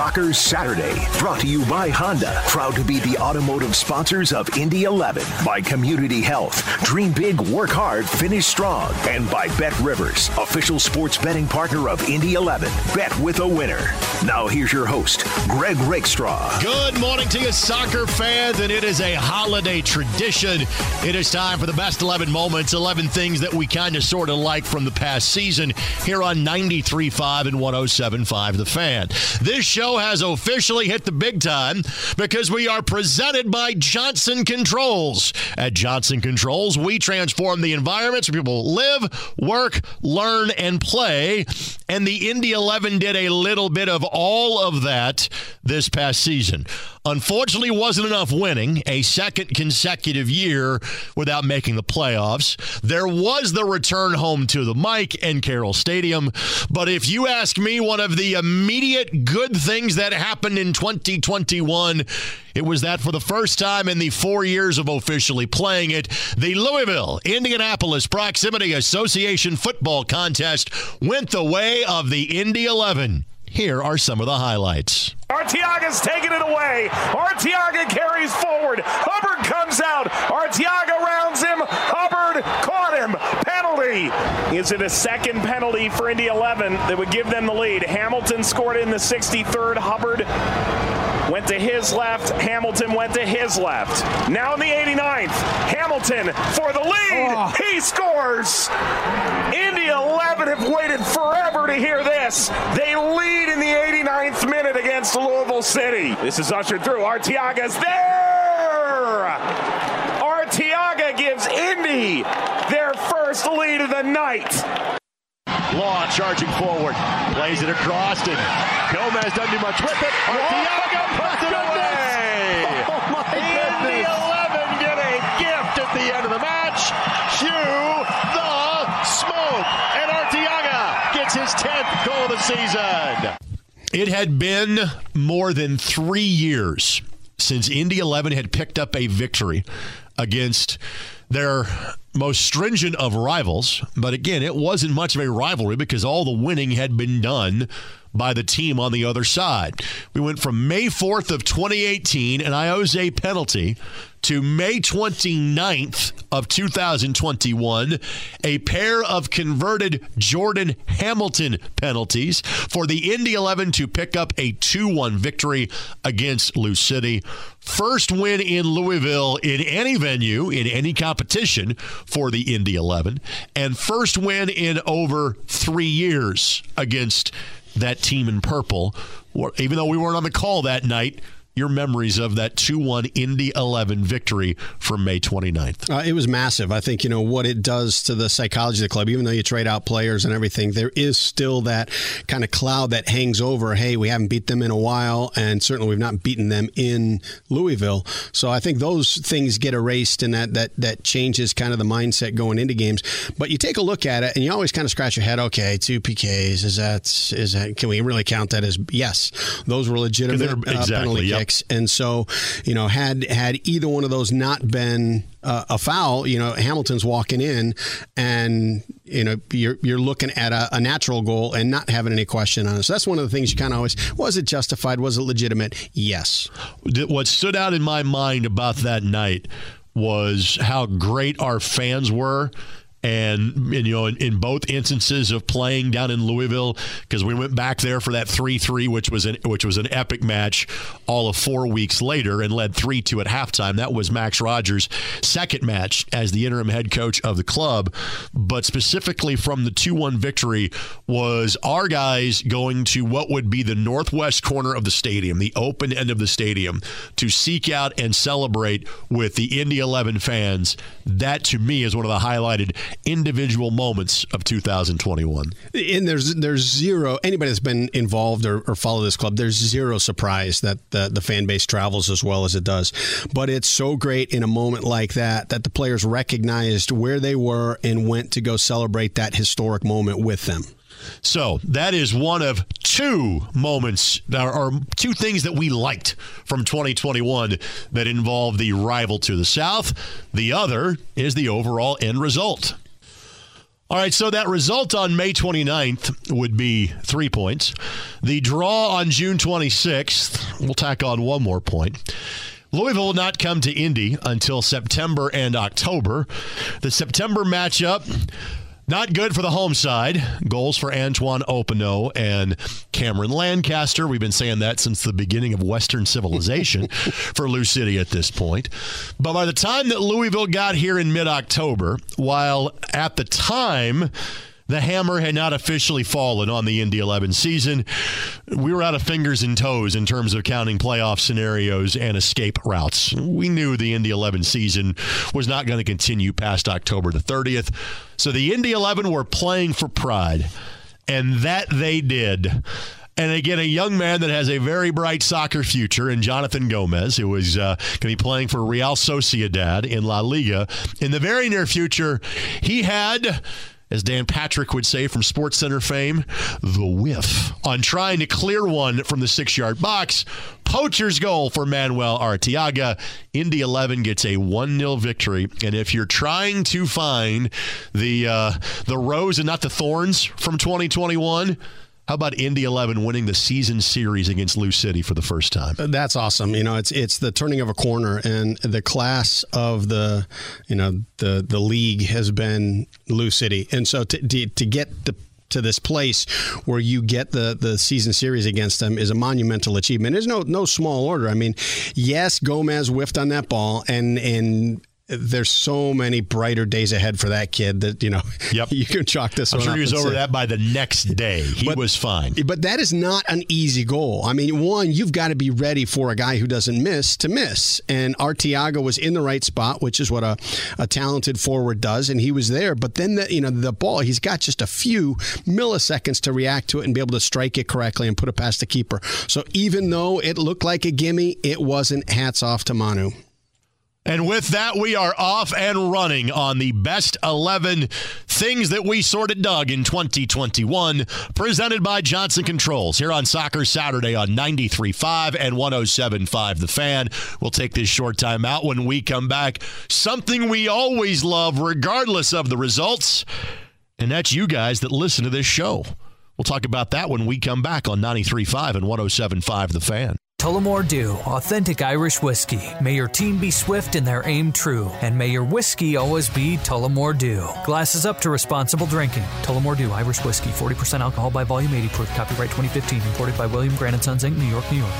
Soccer Saturday, brought to you by Honda, proud to be the automotive sponsors of Indy 11, by Community Health, dream big, work hard, finish strong, and by Bet Rivers, official sports betting partner of Indy 11. Bet with a winner. Now here's your host, Greg Rakestraw. Good morning to you, soccer fans, and it is a holiday tradition. It is time for the best 11 moments, 11 things that we kind of sort of like from the past season here on 93.5 and 107.5 The Fan. This show has officially hit the big time because we are presented by Johnson Controls. At Johnson Controls, we transform the environments where people live, work, learn, and play. And the Indy 11 did a little bit of all of that this past season. Unfortunately, wasn't enough winning a second consecutive year without making the playoffs. There was the return home to the Mike and Carroll stadium. But if you ask me, one of the immediate good things that happened in 2021, it was that for the first time in the 4 years of officially playing it, the Louisville Indianapolis Proximity Association football contest went the way of the Indy 11. Here are some of the highlights. Arteaga's taking it away. Arteaga carries forward. Hubbard comes out. Arteaga rounds him. Hubbard caught him. Penalty. Is it a second penalty for Indy 11 that would give them the lead? Hamilton scored in the 63rd. Hubbard went to his left. Hamilton went to his left. Now in the 89th, Hamilton for the lead. Oh. He scores. Indy 11 have waited forever to hear this. They lead in the 89th minute against Louisville City. This is ushered through. Arteaga's there. Arteaga gives Indy their first lead of the night. Law charging forward, plays it across, and Gomez doesn't do much with it. Arteaga puts it away. Oh my goodness! The 11 get a gift at the end of the match. Cue the smoke, and Arteaga gets his 10th goal of the season. It had been more than 3 years since Indy 11 had picked up a victory against their most stringent of rivals. But again, it wasn't much of a rivalry because all the winning had been done by the team on the other side. We went from May 4th of 2018, an Ayoze penalty, to May 29th of 2021, a pair of converted Jordan Hamilton penalties for the Indy 11 to pick up a 2-1 victory against Lou City. First win in Louisville in any venue, in any competition for the Indy 11, and first win in over 3 years against that team in purple. Even though we weren't on the call that night, your memories of that 2-1 Indy 11 victory from May 29th. It was massive. I think, what it does to the psychology of the club, even though you trade out players and everything, there is still that kind of cloud that hangs over, hey, we haven't beat them in a while, and certainly we've not beaten them in Louisville. So I think those things get erased, and that changes kind of the mindset going into games. But you take a look at it, and you always kind of scratch your head, okay, 2 PKs, is that? Can we really count that as, yes, those were legitimate penalty kicks. And so, had either one of those not been a foul, Hamilton's walking in, and you're looking at a natural goal and not having any question on it. So that's one of the things you kind of always, was it justified? Was it legitimate? Yes. What stood out in my mind about that night was how great our fans were. And, in both instances of playing down in Louisville, because we went back there for that 3-3, which was an epic match all of 4 weeks later and led 3-2 at halftime. That was Max Rogers' second match as the interim head coach of the club. But specifically from the 2-1 victory was our guys going to what would be the northwest corner of the stadium, the open end of the stadium, to seek out and celebrate with the Indy 11 fans. That, to me, is one of the highlighted individual moments of 2021. And there's zero, anybody that's been involved or follow this club, there's zero surprise that the fan base travels as well as it does. But it's so great in a moment like that the players recognized where they were and went to go celebrate that historic moment with them. So that is one of two moments, or two things that we liked from 2021 that involved the rival to the south. The other is the overall end result. All right, so that result on May 29th would be 3 points. The draw on June 26th, we'll tack on one more point. Louisville will not come to Indy until September and October. The September matchup, not good for the home side. Goals for Antoine Opino and Cameron Lancaster. We've been saying that since the beginning of Western civilization for Lou City at this point. But by the time that Louisville got here in mid-October, while at the time the hammer had not officially fallen on the Indy 11 season, we were out of fingers and toes in terms of counting playoff scenarios and escape routes. We knew the Indy 11 season was not going to continue past October the 30th. So the Indy 11 were playing for pride, and that they did. And again, a young man that has a very bright soccer future in Jonathan Gomez, who is going to be playing for Real Sociedad in La Liga. In the very near future, he had, as Dan Patrick would say from SportsCenter fame, the whiff on trying to clear one from the 6-yard box. Poacher's goal for Manuel Arteaga. Indy 11 gets a 1-0 victory. And if you're trying to find the rose and not the thorns from 2021, how about Indy 11 winning the season series against Lou City for the first time? That's awesome. You know, it's the turning of a corner, and the class of the, you know, the league has been Lou City, and so to get to this place where you get the season series against them is a monumental achievement. It's no small order. I mean, yes, Gomez whiffed on that ball, and there's so many brighter days ahead for that kid that, you know, yep, you can chalk this one up. I'm sure he was over that by the next day. He was fine. But that is not an easy goal. I mean, one, you've got to be ready for a guy who doesn't miss to miss. And Arteaga was in the right spot, which is what a talented forward does, and he was there. But then, the ball, he's got just a few milliseconds to react to it and be able to strike it correctly and put it past the keeper. So even though it looked like a gimme, it wasn't. Hats off to Manu. And with that, we are off and running on the Best 11 Things That We Sorta Dug in 2021, presented by Johnson Controls, here on Soccer Saturday on 93.5 and 107.5 The Fan. We'll take this short time out. When we come back, something we always love regardless of the results, and that's you guys that listen to this show. We'll talk about that when we come back on 93.5 and 107.5 The Fan. Tullamore Dew, authentic Irish whiskey. May your team be swift in their aim true, and may your whiskey always be Tullamore Dew. Glasses up to responsible drinking. Tullamore Dew, Irish whiskey, 40% alcohol by volume, 80 proof. Copyright 2015, imported by William Grant & Sons, Inc., New York, New York.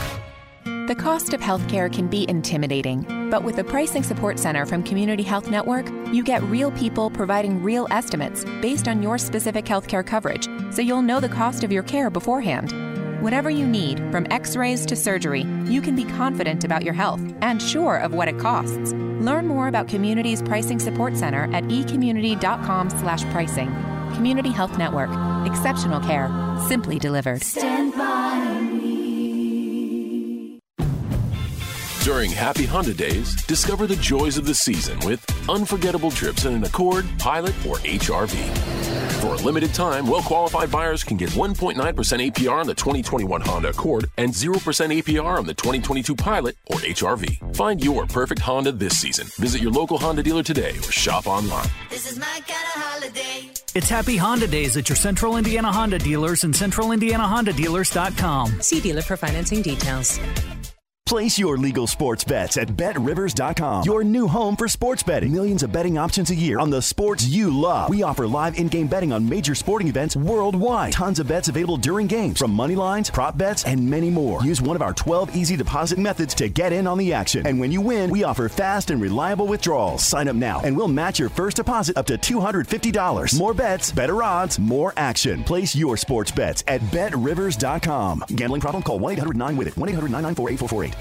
The cost of healthcare can be intimidating, but with the Pricing Support Center from Community Health Network, you get real people providing real estimates based on your specific healthcare coverage, so you'll know the cost of your care beforehand. Whatever you need, from x-rays to surgery, you can be confident about your health and sure of what it costs. Learn more about Community's Pricing Support Center at ecommunity.com/pricing. Community Health Network. Exceptional care. Simply delivered. Stand by me. During Happy Honda Days, discover the joys of the season with unforgettable trips in an Accord, Pilot, or HRV. For a limited time, well-qualified buyers can get 1.9% APR on the 2021 Honda Accord and 0% APR on the 2022 Pilot or HRV. Find your perfect Honda this season. Visit your local Honda dealer today or shop online. This is my kind of holiday. It's Happy Honda Days at your Central Indiana Honda dealers and centralindianahondadealers.com. See dealer for financing details. Place your legal sports bets at BetRivers.com, your new home for sports betting. Millions of betting options a year on the sports you love. We offer live in-game betting on major sporting events worldwide. Tons of bets available during games, from money lines, prop bets, and many more. Use one of our 12 easy deposit methods to get in on the action. And when you win, we offer fast and reliable withdrawals. Sign up now, and we'll match your first deposit up to $250. More bets, better odds, more action. Place your sports bets at BetRivers.com. Gambling problem? Call 1-800-9-WITH-IT. 1-800-994-8448.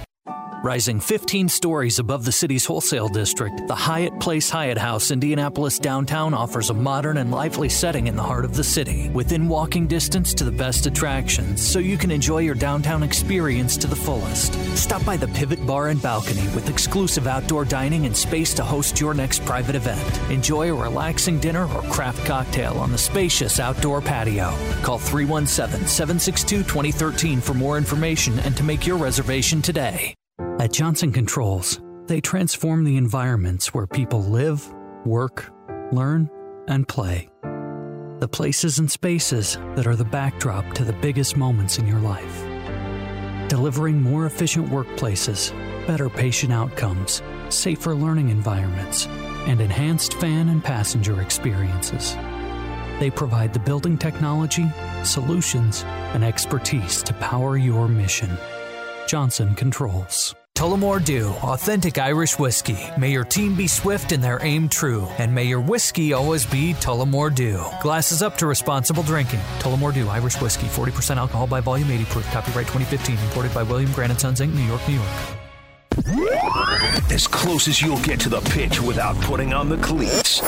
Rising 15 stories above the city's wholesale district, the Hyatt Place Hyatt House Indianapolis downtown offers a modern and lively setting in the heart of the city, within walking distance to the best attractions, so you can enjoy your downtown experience to the fullest. Stop by the Pivot Bar and Balcony with exclusive outdoor dining and space to host your next private event. Enjoy a relaxing dinner or craft cocktail on the spacious outdoor patio. Call 317-762-2013 for more information and to make your reservation today. At Johnson Controls, they transform the environments where people live, work, learn, and play. the places and spaces that are the backdrop to the biggest moments in your life. Delivering more efficient workplaces, better patient outcomes, safer learning environments, and enhanced fan and passenger experiences. They provide the building technology, solutions, and expertise to power your mission. Johnson Controls. Tullamore Dew, authentic Irish whiskey. May your team be swift in their aim true, and may your whiskey always be Tullamore Dew. Glasses up to responsible drinking. Tullamore Dew, Irish whiskey, 40% alcohol by volume, 80 proof. Copyright 2015, imported by William Grant & Sons, Inc., New York, New York. As close as you'll get to the pitch without putting on the cleats.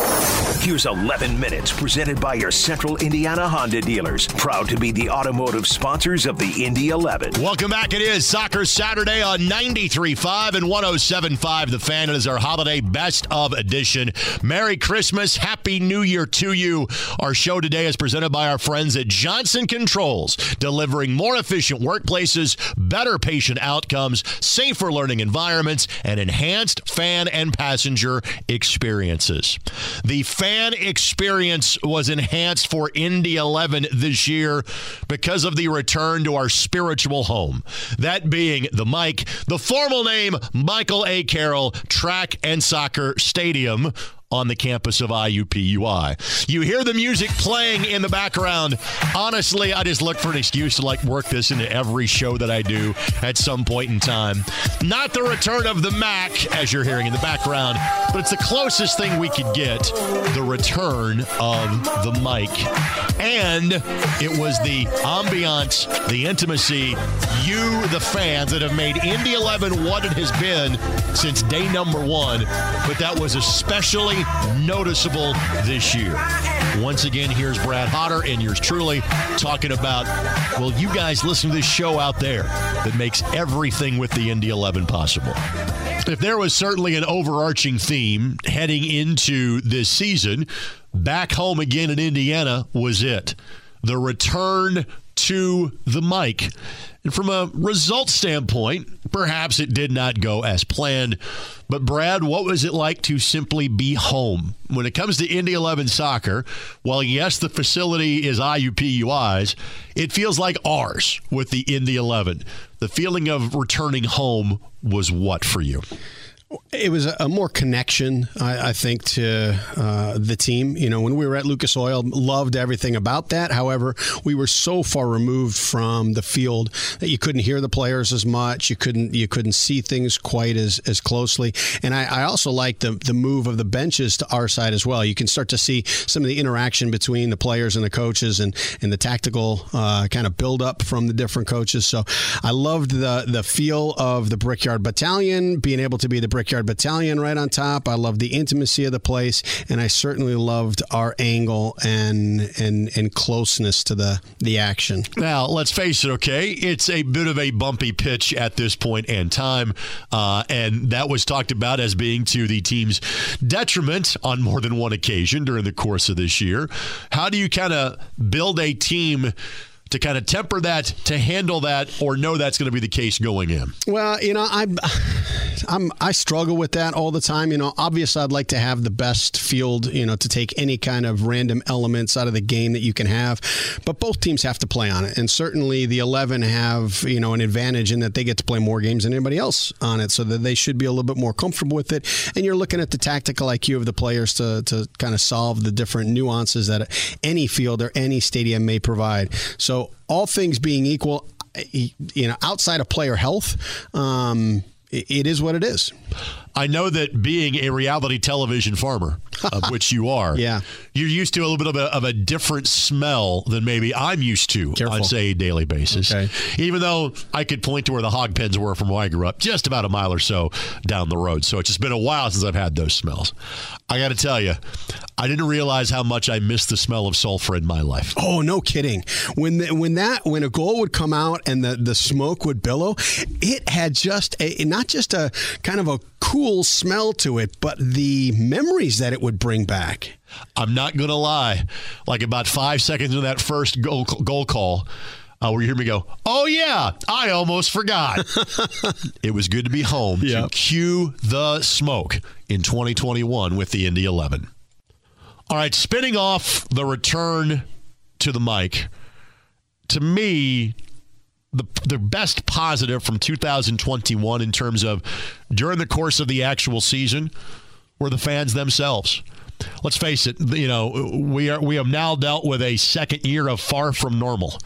Here's 11 Minutes, presented by your Central Indiana Honda dealers. Proud to be the automotive sponsors of the Indy 11. Welcome back. It is Soccer Saturday on 93.5 and 107.5. The Fan. It is our holiday best of edition. Merry Christmas. Happy New Year to you. Our show today is presented by our friends at Johnson Controls, delivering more efficient workplaces, better patient outcomes, safer learning environments, and enhanced fan and passenger experiences. The fan experience was enhanced for Indy 11 this year because of the return to our spiritual home. That being the Mike, the formal name Michael A. Carroll Track and Soccer Stadium on the campus of IUPUI. You hear the music playing in the background. Honestly, I just look for an excuse to work this into every show that I do at some point in time. Not the return of the Mac, as you're hearing in the background, but it's the closest thing we could get, the return of the mic. And it was the ambiance, the intimacy, you, the fans, that have made Indy 11 what it has been since day number one. But that was especially noticeable this year. Once again, here's Brad Hodder and yours truly talking about, well, you guys listen to this show out there that makes everything with the Indy 11 possible. If there was certainly an overarching theme heading into this season, back home again in Indiana was it. The return to the mic. And from a result standpoint, perhaps it did not go as planned. But Brad, what was it like to simply be home? When it comes to Indy 11 soccer, while yes, the facility is IUPUI's, it feels like ours with the Indy 11. The feeling of returning home was what for you? It was a more connection, I think, to the team. You know, when we were at Lucas Oil, loved everything about that. However, we were so far removed from the field that you couldn't hear the players as much. You couldn't see things quite as closely. And I also liked the move of the benches to our side as well. You can start to see some of the interaction between the players and the coaches and the tactical kind of build-up from the different coaches. So I loved the feel of the Brickyard Battalion, being able to be the Brickyard Battalion right on top. I loved the intimacy of the place, and I certainly loved our angle and closeness to the action. Now, let's face it, okay? It's a bit of a bumpy pitch at this point in time, and that was talked about as being to the team's detriment on more than one occasion during the course of this year. How do you kind of build a team to kind of temper that, to handle that, or know that's going to be the case going in? Well, you know, I struggle with that all the time. You know, obviously I'd like to have the best field, you know, to take any kind of random elements out of the game that you can have, but both teams have to play on it. And certainly the 11 have, you know, an advantage in that they get to play more games than anybody else on it, so that they should be a little bit more comfortable with it. And you're looking at the tactical IQ of the players to kind of solve the different nuances that any field or any stadium may provide. So all things being equal, you know, outside of player health, it is what it is. I know that being a reality television farmer, of which you are, yeah, you're used to a little bit of a different smell than maybe I'm used to. Careful. On, say, a daily basis. Okay. Even though I could point to where the hog pens were from where I grew up, just about a mile or so down the road. So it's just been a while since I've had those smells. I got to tell you, I didn't realize how much I missed the smell of sulfur in my life. Oh, no kidding. When a goal would come out and the smoke would billow, it had just not just a kind of a cool smell to it, but the memories that it would bring back. I'm not going to lie. About 5 seconds of that first goal call, where you hear me go, oh yeah, I almost forgot. It was good to be home. Yep. To cue the smoke in 2021 with the Indy 11. All right, spinning off the return to the mic, to me, the best positive from 2021 in terms of during the course of the actual season were the fans themselves. Let's face it, you know, we have now dealt with a second year of far from normal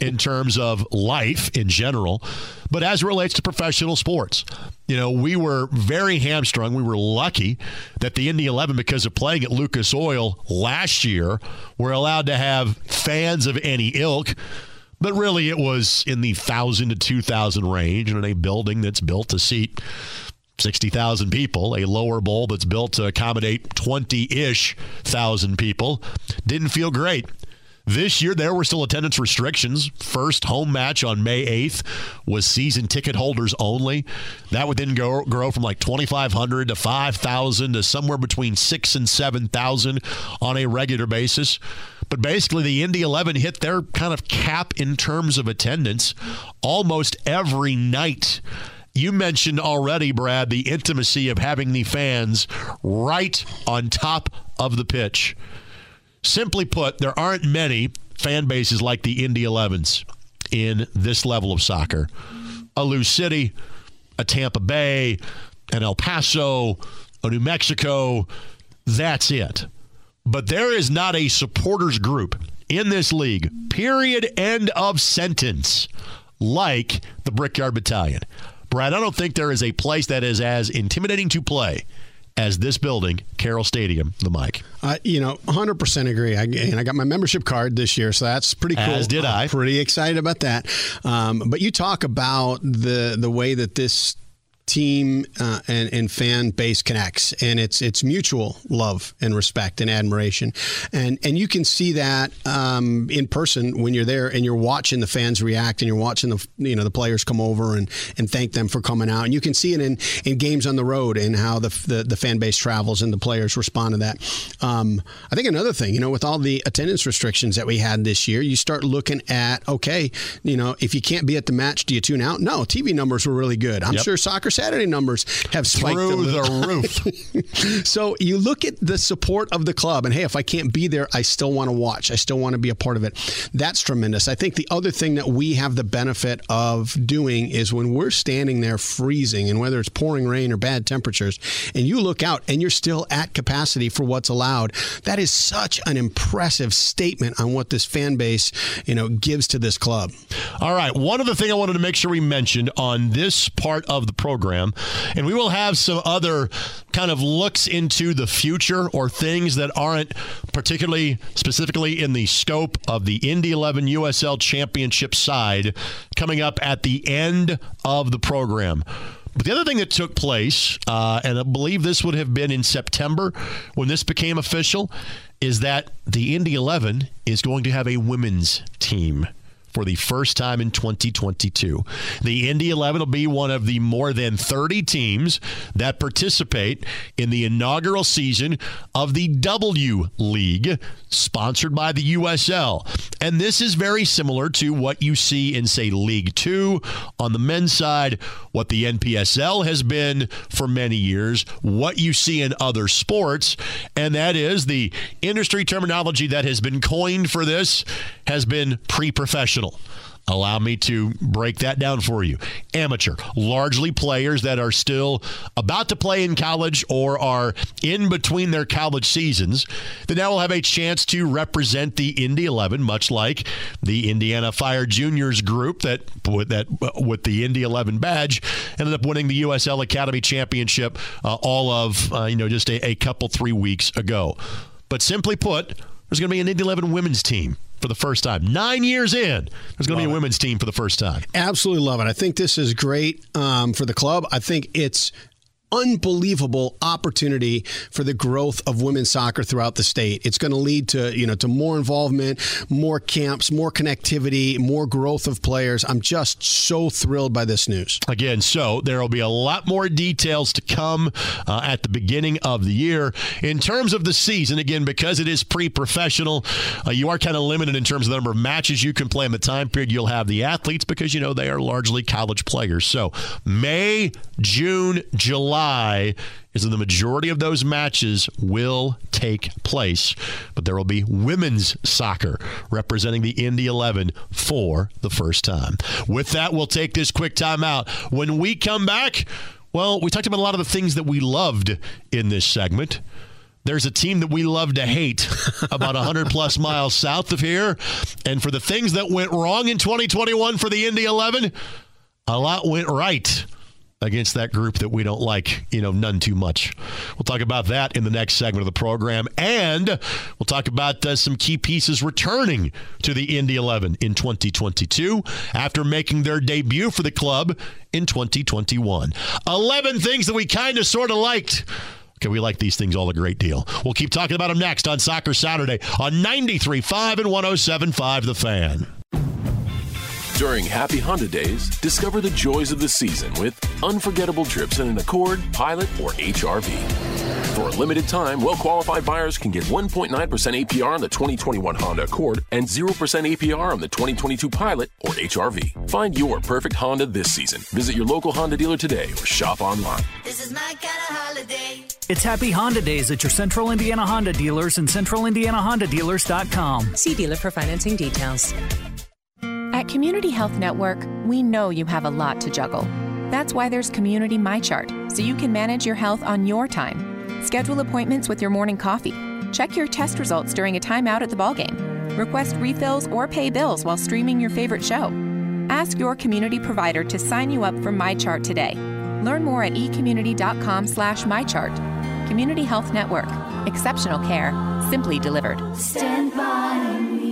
in terms of life in general, but as it relates to professional sports, you know, we were very hamstrung. We were lucky that the Indy 11, because of playing at Lucas Oil last year, were allowed to have fans of any ilk. But really, it was in the 1,000 to 2,000 range, and in a building that's built to seat 60,000 people, a lower bowl that's built to accommodate 20-ish thousand people, didn't feel great. This year, there were still attendance restrictions. First home match on May 8th was season ticket holders only. That would then grow from like 2,500 to 5,000 to somewhere between 6,000 and 7,000 on a regular basis. But basically, the Indy 11 hit their kind of cap in terms of attendance almost every night. You mentioned already, Brad, the intimacy of having the fans right on top of the pitch. Simply put, there aren't many fan bases like the Indy 11s in this level of soccer. A Louisville City, a Tampa Bay, an El Paso, a New Mexico, that's it. But there is not a supporters group in this league, period, end of sentence, like the Brickyard Battalion. Brad, I don't think there is a place that is as intimidating to play as this building, Carroll Stadium, the mic. You know, 100% agree. I got my membership card this year, so that's pretty cool. As did I. I'm pretty excited about that. But you talk about the way that this team and fan base connects, and it's mutual love and respect and admiration, and you can see that in person when you're there and you're watching the fans react and you're watching the, you know, the players come over and thank them for coming out, and you can see it in games on the road and how the fan base travels and the players respond to that. I think another thing, you know, with all the attendance restrictions that we had this year, you start looking at, okay, you know, if you can't be at the match, do you tune out? No, TV numbers were really good. I'm sure soccer Saturday numbers have spiked through the roof. So you look at the support of the club, and hey, if I can't be there, I still want to watch. I still want to be a part of it. That's tremendous. I think the other thing that we have the benefit of doing is when we're standing there freezing, and whether it's pouring rain or bad temperatures, and you look out and you're still at capacity for what's allowed, that is such an impressive statement on what this fan base, you know, gives to this club. All right. One other thing I wanted to make sure we mentioned on this part of the program. And we will have some other kind of looks into the future or things that aren't particularly specifically in the scope of the Indy 11 USL Championship side coming up at the end of the program. But the other thing that took place, and I believe this would have been in September when this became official, is that the Indy 11 is going to have a women's team for the first time in 2022. The Indy 11 will be one of the more than 30 teams that participate in the inaugural season of the W League, sponsored by the USL. And this is very similar to what you see in, say, League Two on the men's side, what the NPSL has been for many years, what you see in other sports, and that is the industry terminology that has been coined for this has been pre-professional. Allow me to break that down for you. Amateur, largely players that are still about to play in college or are in between their college seasons, that now will have a chance to represent the Indy 11, much like the Indiana Fire Juniors group that with the Indy 11 badge ended up winning the USL Academy Championship just a couple, 3 weeks ago. But simply put, there's going to be an Indy 11 women's team for the first time. 9 years in, there's going to be a women's team for the first time. Absolutely love it. I think this is great for the club. I think it's unbelievable opportunity for the growth of women's soccer throughout the state. It's going to lead to, you know, to more involvement, more camps, more connectivity, more growth of players. I'm just so thrilled by this news. Again, so there will be a lot more details to come at the beginning of the year. In terms of the season, again, because it is pre-professional, you are kind of limited in terms of the number of matches you can play in the time period you'll have the athletes, because, you know, they are largely college players. So May, June, July, July is that the majority of those matches will take place. But there will be women's soccer representing the Indy 11 for the first time. With that, we'll take this quick timeout. When we come back, well, we talked about a lot of the things that we loved in this segment. There's a team that we love to hate about 100-plus miles south of here. And for the things that went wrong in 2021 for the Indy 11, a lot went right against that group that we don't like, none too much. We'll talk about that in the next segment of the program. And we'll talk about some key pieces returning to the Indy 11 in 2022 after making their debut for the club in 2021. 11 things that we kind of sort of liked. Okay, we like these things all a great deal. We'll keep talking about them next on Soccer Saturday on 93.5 and 107.5 The Fan. During Happy Honda Days, discover the joys of the season with unforgettable trips in an Accord, Pilot, or HRV. For a limited time, well-qualified buyers can get 1.9% APR on the 2021 Honda Accord and 0% APR on the 2022 Pilot or HRV. Find your perfect Honda this season. Visit your local Honda dealer today or shop online. This is my kind of holiday. It's Happy Honda Days at your Central Indiana Honda dealers and centralindianahondadealers.com. See dealer for financing details. At Community Health Network, we know you have a lot to juggle. That's why there's Community MyChart, so you can manage your health on your time. Schedule appointments with your morning coffee. Check your test results during a timeout at the ballgame. Request refills or pay bills while streaming your favorite show. Ask your community provider to sign you up for MyChart today. Learn more at ecommunity.com/mychart. Community Health Network. Exceptional care. Simply delivered. Stand by me.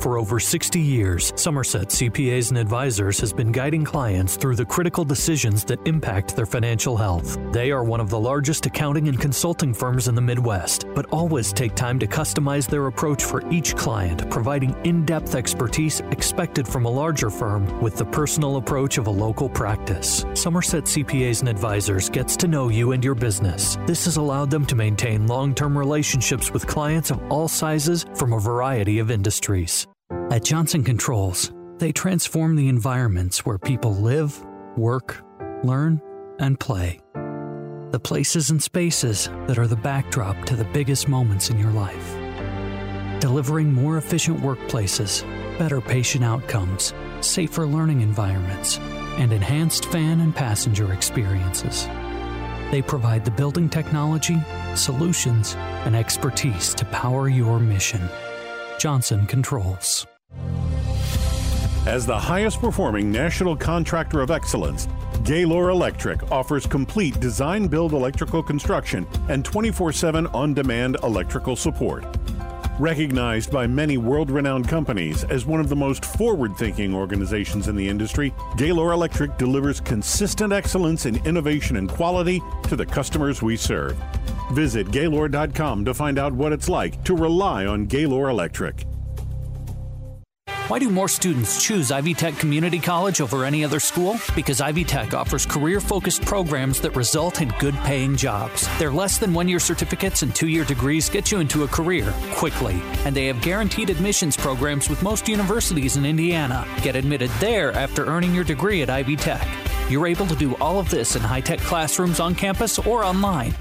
For over 60 years, Somerset CPAs and Advisors has been guiding clients through the critical decisions that impact their financial health. They are one of the largest accounting and consulting firms in the Midwest, but always take time to customize their approach for each client, providing in-depth expertise expected from a larger firm with the personal approach of a local practice. Somerset CPAs and Advisors gets to know you and your business. This has allowed them to maintain long-term relationships with clients of all sizes from a variety of industries. At Johnson Controls, they transform the environments where people live, work, learn, and play. The places and spaces that are the backdrop to the biggest moments in your life. Delivering more efficient workplaces, better patient outcomes, safer learning environments, and enhanced fan and passenger experiences. They provide the building technology, solutions, and expertise to power your mission. Johnson Controls. As the highest performing national contractor of excellence, Gaylor Electric offers complete design-build electrical construction and 24/7 on-demand electrical support. Recognized by many world-renowned companies as one of the most forward-thinking organizations in the industry, Gaylor Electric delivers consistent excellence in innovation and quality to the customers we serve. Visit Gaylor.com to find out what it's like to rely on Gaylor Electric. Why do more students choose Ivy Tech Community College over any other school? Because Ivy Tech offers career-focused programs that result in good-paying jobs. Their less than one-year certificates and two-year degrees get you into a career quickly. And they have guaranteed admissions programs with most universities in Indiana. Get admitted there after earning your degree at Ivy Tech. You're able to do all of this in high-tech classrooms on campus or online.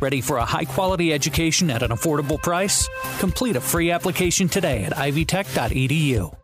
Ready for a high-quality education at an affordable price? Complete a free application today at ivytech.edu.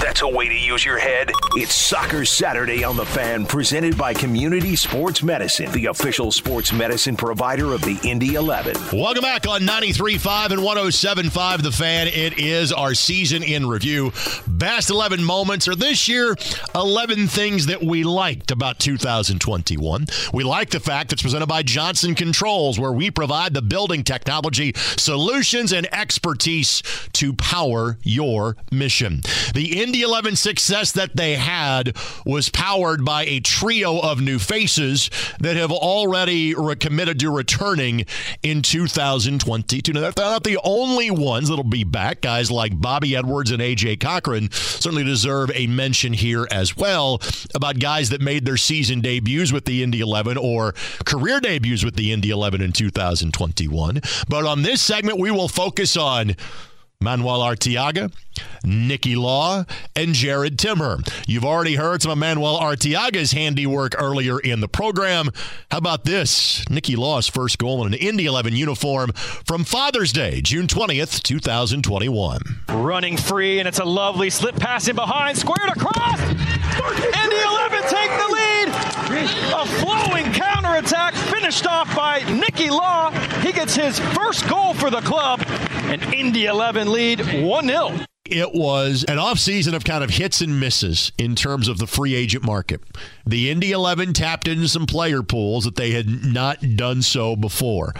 That's a way to use your head. It's Soccer Saturday on The Fan, presented by Community Sports Medicine, the official sports medicine provider of the Indy 11. Welcome back on 93.5 and 107.5 The Fan. It is our season in review. Best 11 moments, or this year, 11 things that we liked about 2021. We like the fact it's presented by Johnson Controls, where we provide the building technology, solutions, and expertise to power your mission. The Indy 11 success that they had was powered by a trio of new faces that have already committed to returning in 2022. Now, they're not the only ones that'll be back. Guys like Bobby Edwards and A.J. Cochran certainly deserve a mention here as well about guys that made their season debuts with the Indy 11 or career debuts with the Indy 11 in 2021. But on this segment, we will focus on Manuel Arteaga, Nicky Law, and Jared Timmer. You've already heard some of Manuel Arteaga's handiwork earlier in the program. How about this? Nicky Law's first goal in an Indy 11 uniform from Father's Day, June 20th, 2021. Running free, and it's a lovely slip pass in behind, squared across. Indy 11 take the lead. A flowing counterattack finished off by Nicky Law. He gets his first goal for the club. An Indy 11 lead, 1-0. It was an offseason of kind of hits and misses in terms of the free agent market. The Indy 11 tapped into some player pools that they had not done so before.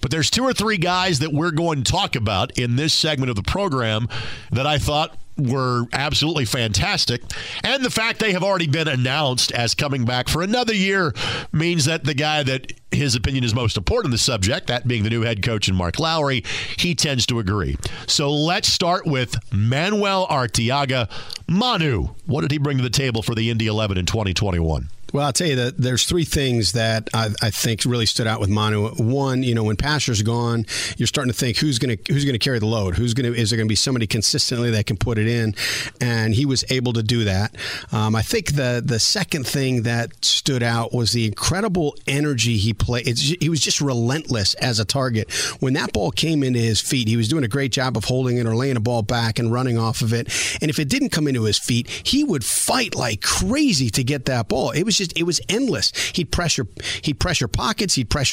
But there's two or three guys that we're going to talk about in this segment of the program that I thought were absolutely fantastic. And the fact they have already been announced as coming back for another year means that the guy that his opinion is most important on the subject, that being the new head coach and Mark Lowry, he tends to agree. So let's start with Manuel Arteaga. Manu, what did he bring to the table for the Indy 11 in 2021? Well, I'll tell you that there's three things that I think really stood out with Manu. One, you know, when Pasher's gone, you're starting to think who's going to carry the load. Is there going to be somebody consistently that can put it in? And he was able to do that. I think the second thing that stood out was the incredible energy he played. He was just relentless as a target. When that ball came into his feet, he was doing a great job of holding it or laying a ball back and running off of it. And if it didn't come into his feet, he would fight like crazy to get that ball. It was endless. He'd pressure pockets, he'd pressure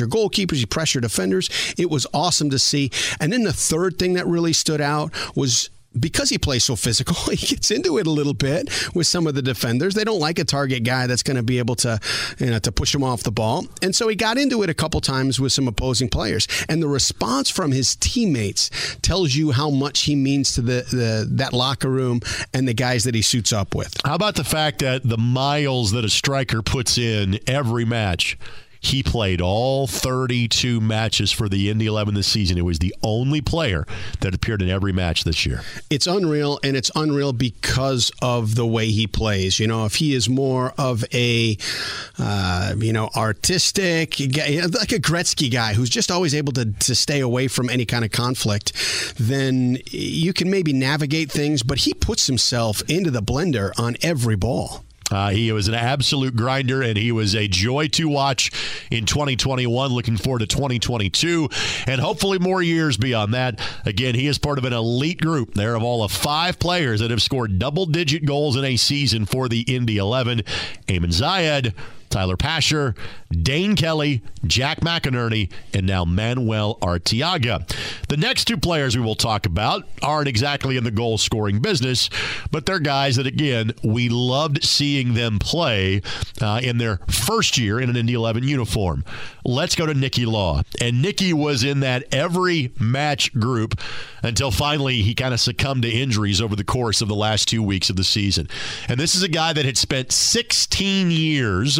goalkeepers, he'd pressure defenders. It was awesome to see. And then the third thing that really stood out was, because he plays so physical, he gets into it a little bit with some of the defenders. They don't like a target guy that's going to be able to, to push him off the ball. And so he got into it a couple times with some opposing players. And the response from his teammates tells you how much he means to that locker room and the guys that he suits up with. How about the fact that the miles that a striker puts in every match? He played all 32 matches for the Indy 11 this season. It was the only player that appeared in every match this year. It's unreal, and it's unreal because of the way he plays. You know, if he is more of a, artistic, like a Gretzky guy who's just always able to stay away from any kind of conflict, then you can maybe navigate things, but he puts himself into the blender on every ball. He was an absolute grinder, and he was a joy to watch in 2021. Looking forward to 2022, and hopefully more years beyond that. Again, he is part of an elite group. There of all of five players that have scored double-digit goals in a season for the Indy 11. Amon Zayed, Tyler Pasher, Dane Kelly, Jack McInerney, and now Manuel Arteaga. The next two players we will talk about aren't exactly in the goal-scoring business, but they're guys that, again, we loved seeing them play in their first year in an Indy 11 uniform. Let's go to Nicky Law. And Nicky was in that every match group until finally he kind of succumbed to injuries over the course of the last 2 weeks of the season. And this is a guy that had spent 16 years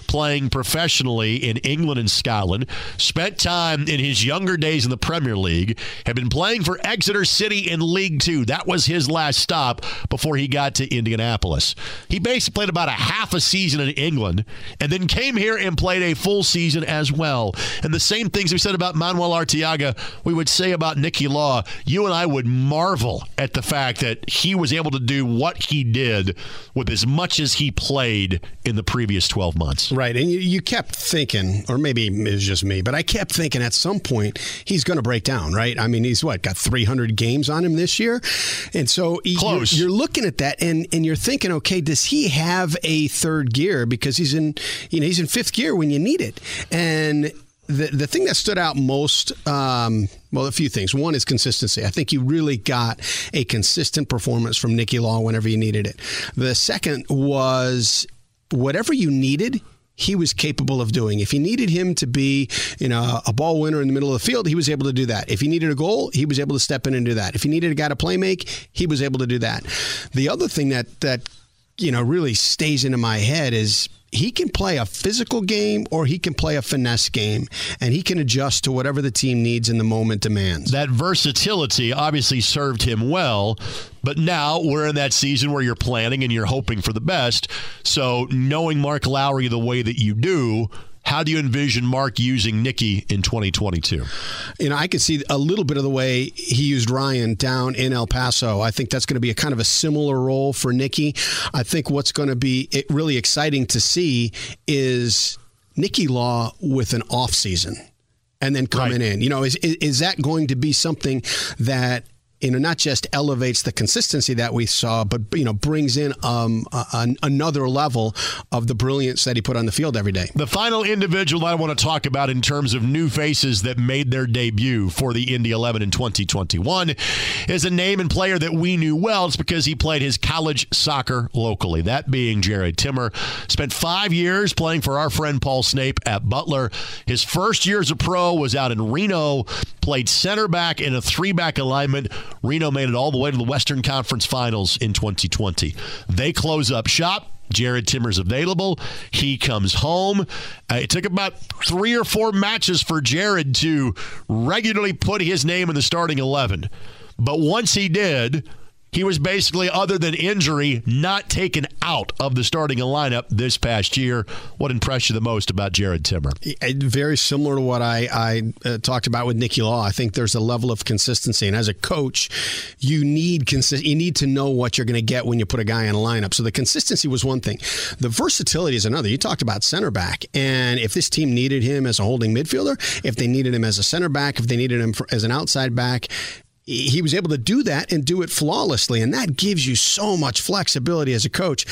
playing professionally in England and Scotland, spent time in his younger days in the Premier League, had been playing for Exeter City in League Two. That was his last stop before he got to Indianapolis. He basically played about a half a season in England and then came here and played a full season as well. And the same things we said about Manuel Arteaga, we would say about Nicky Law. You and I would marvel at the fact that he was able to do what he did with as much as he played in the previous 12 months. Right. And you kept thinking, or maybe it was just me, but I kept thinking at some point he's going to break down, right? I mean, he's got 300 games on him this year? And so you're looking at that and you're thinking, okay, does he have a third gear? Because he's in fifth gear when you need it. And the thing that stood out most, a few things. One is consistency. I think you really got a consistent performance from Nicky Law whenever you needed it. The second was, whatever you needed, he was capable of doing. If you needed him to be, a ball winner in the middle of the field, he was able to do that. If you needed a goal, he was able to step in and do that. If you needed a guy to play make, he was able to do that. The other thing that really stays into my head is he can play a physical game or he can play a finesse game, and he can adjust to whatever the team needs and the moment demands. That versatility obviously served him well, but now we're in that season where you're planning and you're hoping for the best. So knowing Mark Lowry the way that you do, How do you envision Mark using Nicky in 2022? You know, I could see a little bit of the way he used Ryan down in El Paso. I think that's going to be a kind of a similar role for Nicky. I think what's going to be really exciting to see is Nicky Law with an off season and then coming in. You know, is that going to be something that, you know, not just elevates the consistency that we saw, but, you know, brings in another level of the brilliance that he put on the field every day. The final individual I want to talk about in terms of new faces that made their debut for the Indy 11 in 2021 is a name and player that we knew well. It's because he played his college soccer locally, that being Jared Timmer. Spent 5 years playing for our friend Paul Snape at Butler. His first year as a pro was out in Reno, played center back in a three-back alignment. Reno made it all the way to the Western Conference Finals in 2020. They close up shop. Jared Timmer's available. He comes home. It took about 3 or 4 matches for Jared to regularly put his name in the starting 11. But once he did, he was basically, other than injury, not taken out of the starting lineup this past year. What impressed you the most about Jared Timmer? Very similar to what I talked about with Nicky Law. I think there's a level of consistency. And as a coach, you need you need to know what you're going to get when you put a guy in a lineup. So the consistency was one thing. The versatility is another. You talked about center back. And if this team needed him as a holding midfielder, if they needed him as a center back, if they needed him as an outside back, he was able to do that and do it flawlessly, and that gives you so much flexibility as a coach.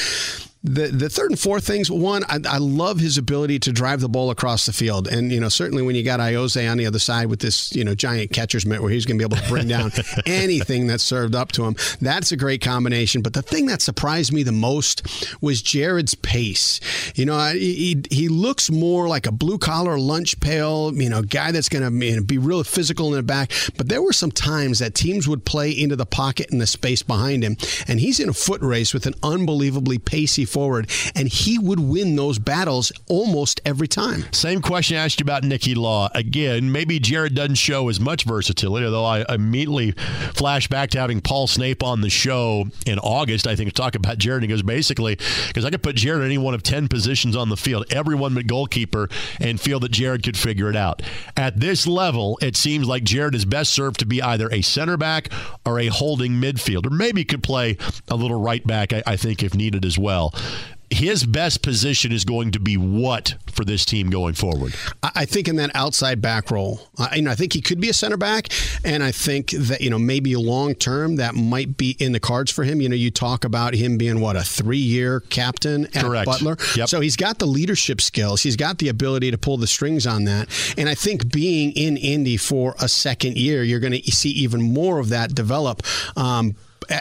The third and fourth things, one, I love his ability to drive the ball across the field. And, you know, certainly when you got Ayoze on the other side with this, you know, giant catcher's mitt where he's going to be able to bring down anything that's served up to him, that's a great combination. But the thing that surprised me the most was Jared's pace. You know, he looks more like a blue-collar lunch pail, you know, guy that's going to, you know, be real physical in the back. But there were some times that teams would play into the pocket and the space behind him, and he's in a foot race with an unbelievably pacey forward, and he would win those battles almost every time. Same question I asked you about Nicky Law. Again, maybe Jared doesn't show as much versatility, although I immediately flash back to having Paul Snape on the show in August, I think, to talk about Jared. He goes, basically, because I could put Jared in any one of 10 positions on the field, everyone but goalkeeper, and feel that Jared could figure it out. At this level, it seems like Jared is best served to be either a center back or a holding midfielder. Maybe could play a little right back, I think, if needed as well. His best position is going to be what for this team going forward? I think in that outside back role. I think he could be a center back, and I think that, you know, maybe long term that might be in the cards for him. You know, you talk about him being a 3-year captain at Butler. Yep. So he's got the leadership skills. He's got the ability to pull the strings on that. And I think being in Indy for a second year, you're going to see even more of that develop.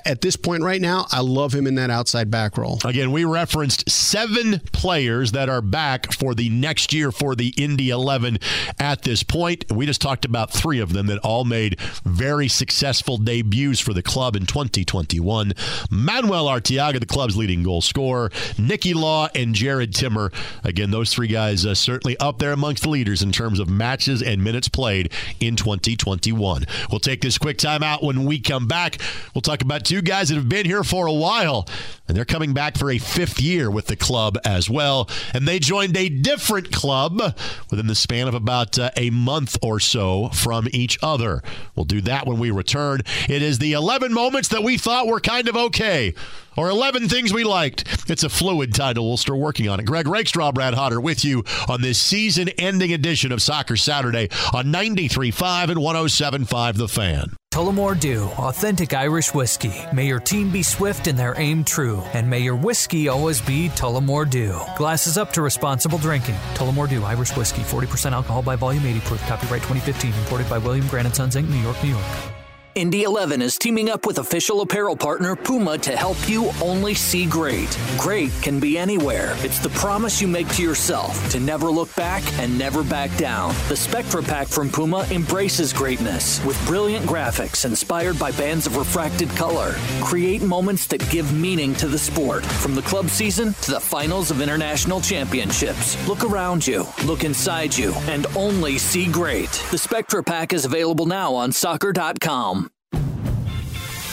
At this point right now, I love him in that outside back role. Again, we referenced 7 players that are back for the next year for the Indy 11 at this point. We just talked about 3 of them that all made very successful debuts for the club in 2021. Manuel Arteaga, the club's leading goal scorer, Nicky Law, and Jared Timmer. Again, those 3 guys certainly up there amongst the leaders in terms of matches and minutes played in 2021. We'll take this quick time out. When we come back, we'll talk about 2 guys that have been here for a while, and they're coming back for a 5th year with the club as well. And they joined a different club within the span of about a month or so from each other. We'll do that when we return. It is the 11 moments that we thought were kind of okay, or 11 things we liked. It's a fluid title. We'll start working on it. Greg Rakestraw, Brad Hodder with you on this season-ending edition of Soccer Saturday on 93.5 and 107.5 The Fan. Tullamore Dew, authentic Irish whiskey. May your team be swift and their aim true. And may your whiskey always be Tullamore Dew. Glasses up to responsible drinking. Tullamore Dew, Irish whiskey, 40% alcohol by volume, 80 proof. Copyright 2015, imported by William Grant & Sons, Inc., New York, New York. Indy 11 is teaming up with official apparel partner Puma to help you only see great. Great can be anywhere. It's the promise you make to yourself to never look back and never back down. The Spectra Pack from Puma embraces greatness with brilliant graphics inspired by bands of refracted color. Create moments that give meaning to the sport, from the club season to the finals of international championships. Look around you, look inside you, and only see great. The Spectra Pack is available now on soccer.com.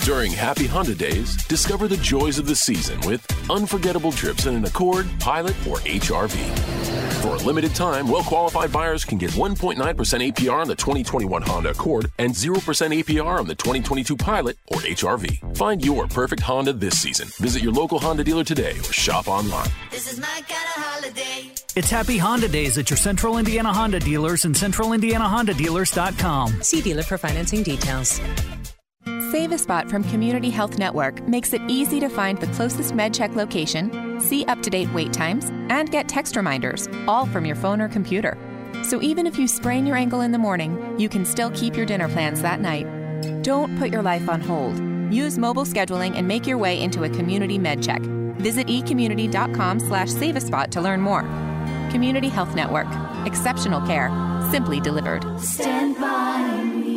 During Happy Honda Days, discover the joys of the season with unforgettable trips in an Accord, Pilot, or HRV. For a limited time, well-qualified buyers can get 1.9% APR on the 2021 Honda Accord and 0% APR on the 2022 Pilot or HRV. Find your perfect Honda this season. Visit your local Honda dealer today or shop online. This is my kind of holiday. It's Happy Honda Days at your Central Indiana Honda dealers and centralindianahondadealers.com. See dealer for financing details. Save a Spot from Community Health Network makes it easy to find the closest MedCheck location, see up-to-date wait times, and get text reminders, all from your phone or computer. So even if you sprain your ankle in the morning, you can still keep your dinner plans that night. Don't put your life on hold. Use mobile scheduling and make your way into a community MedCheck. Visit ecommunity.com/saveaspot to learn more. Community Health Network. Exceptional care. Simply delivered. Stand by me.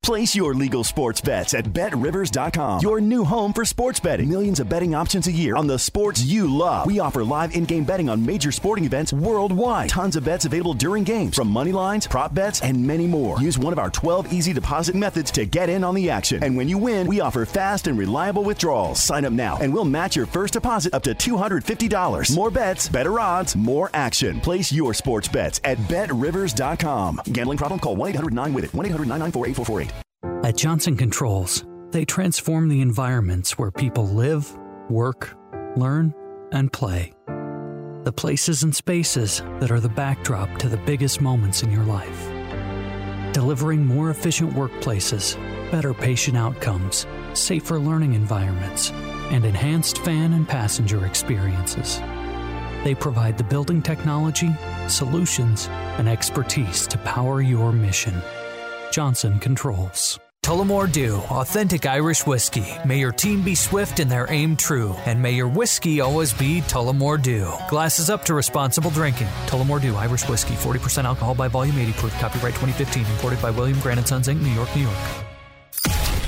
Place your legal sports bets at BetRivers.com, your new home for sports betting. Millions of betting options a year on the sports you love. We offer live in-game betting on major sporting events worldwide. Tons of bets available during games, from money lines, prop bets, and many more. Use one of our 12 easy deposit methods to get in on the action. And when you win, we offer fast and reliable withdrawals. Sign up now, and we'll match your first deposit up to $250. More bets, better odds, more action. Place your sports bets at BetRivers.com. Gambling problem? Call 1-800-9-WITH-IT, 1-800-994-8448. At Johnson Controls, they transform the environments where people live, work, learn, and play. The places and spaces that are the backdrop to the biggest moments in your life. Delivering more efficient workplaces, better patient outcomes, safer learning environments, and enhanced fan and passenger experiences. They provide the building technology, solutions, and expertise to power your mission. Johnson Controls. Tullamore Dew, authentic Irish whiskey. May your team be swift and their aim true. And may your whiskey always be Tullamore Dew. Glasses up to responsible drinking. Tullamore Dew, Irish whiskey, 40% alcohol by volume, 80 proof. Copyright 2015, imported by William Grant & Sons, Inc., New York, New York.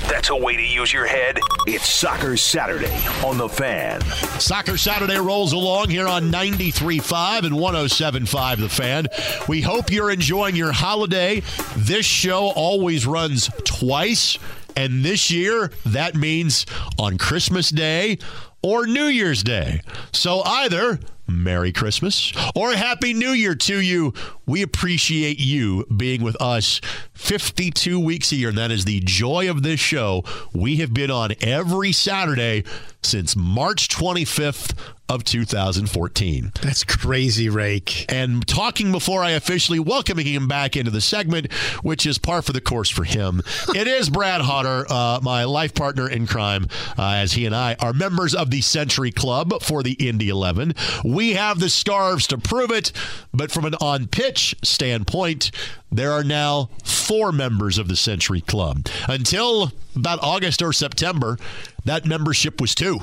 That's a way to use your head. It's Soccer Saturday on The Fan. Soccer Saturday rolls along here on 93.5 and 107.5 The Fan. We hope you're enjoying your holiday. This show always runs twice, and this year that means on Christmas Day or New Year's Day. So either Merry Christmas or Happy New Year to you. We appreciate you being with us 52 weeks a year, and that is the joy of this show. We have been on every Saturday since March 25th of 2014. That's crazy, Rake. And talking before I officially welcoming him back into the segment, which is par for the course for him, it is Brad Hodder, my life partner in crime, as he and I are members of the Century Club for the Indy 11. We have the scarves to prove it, but from an on-pitch standpoint, there are now 4 members of the Century Club. Until about August or September, that membership was 2.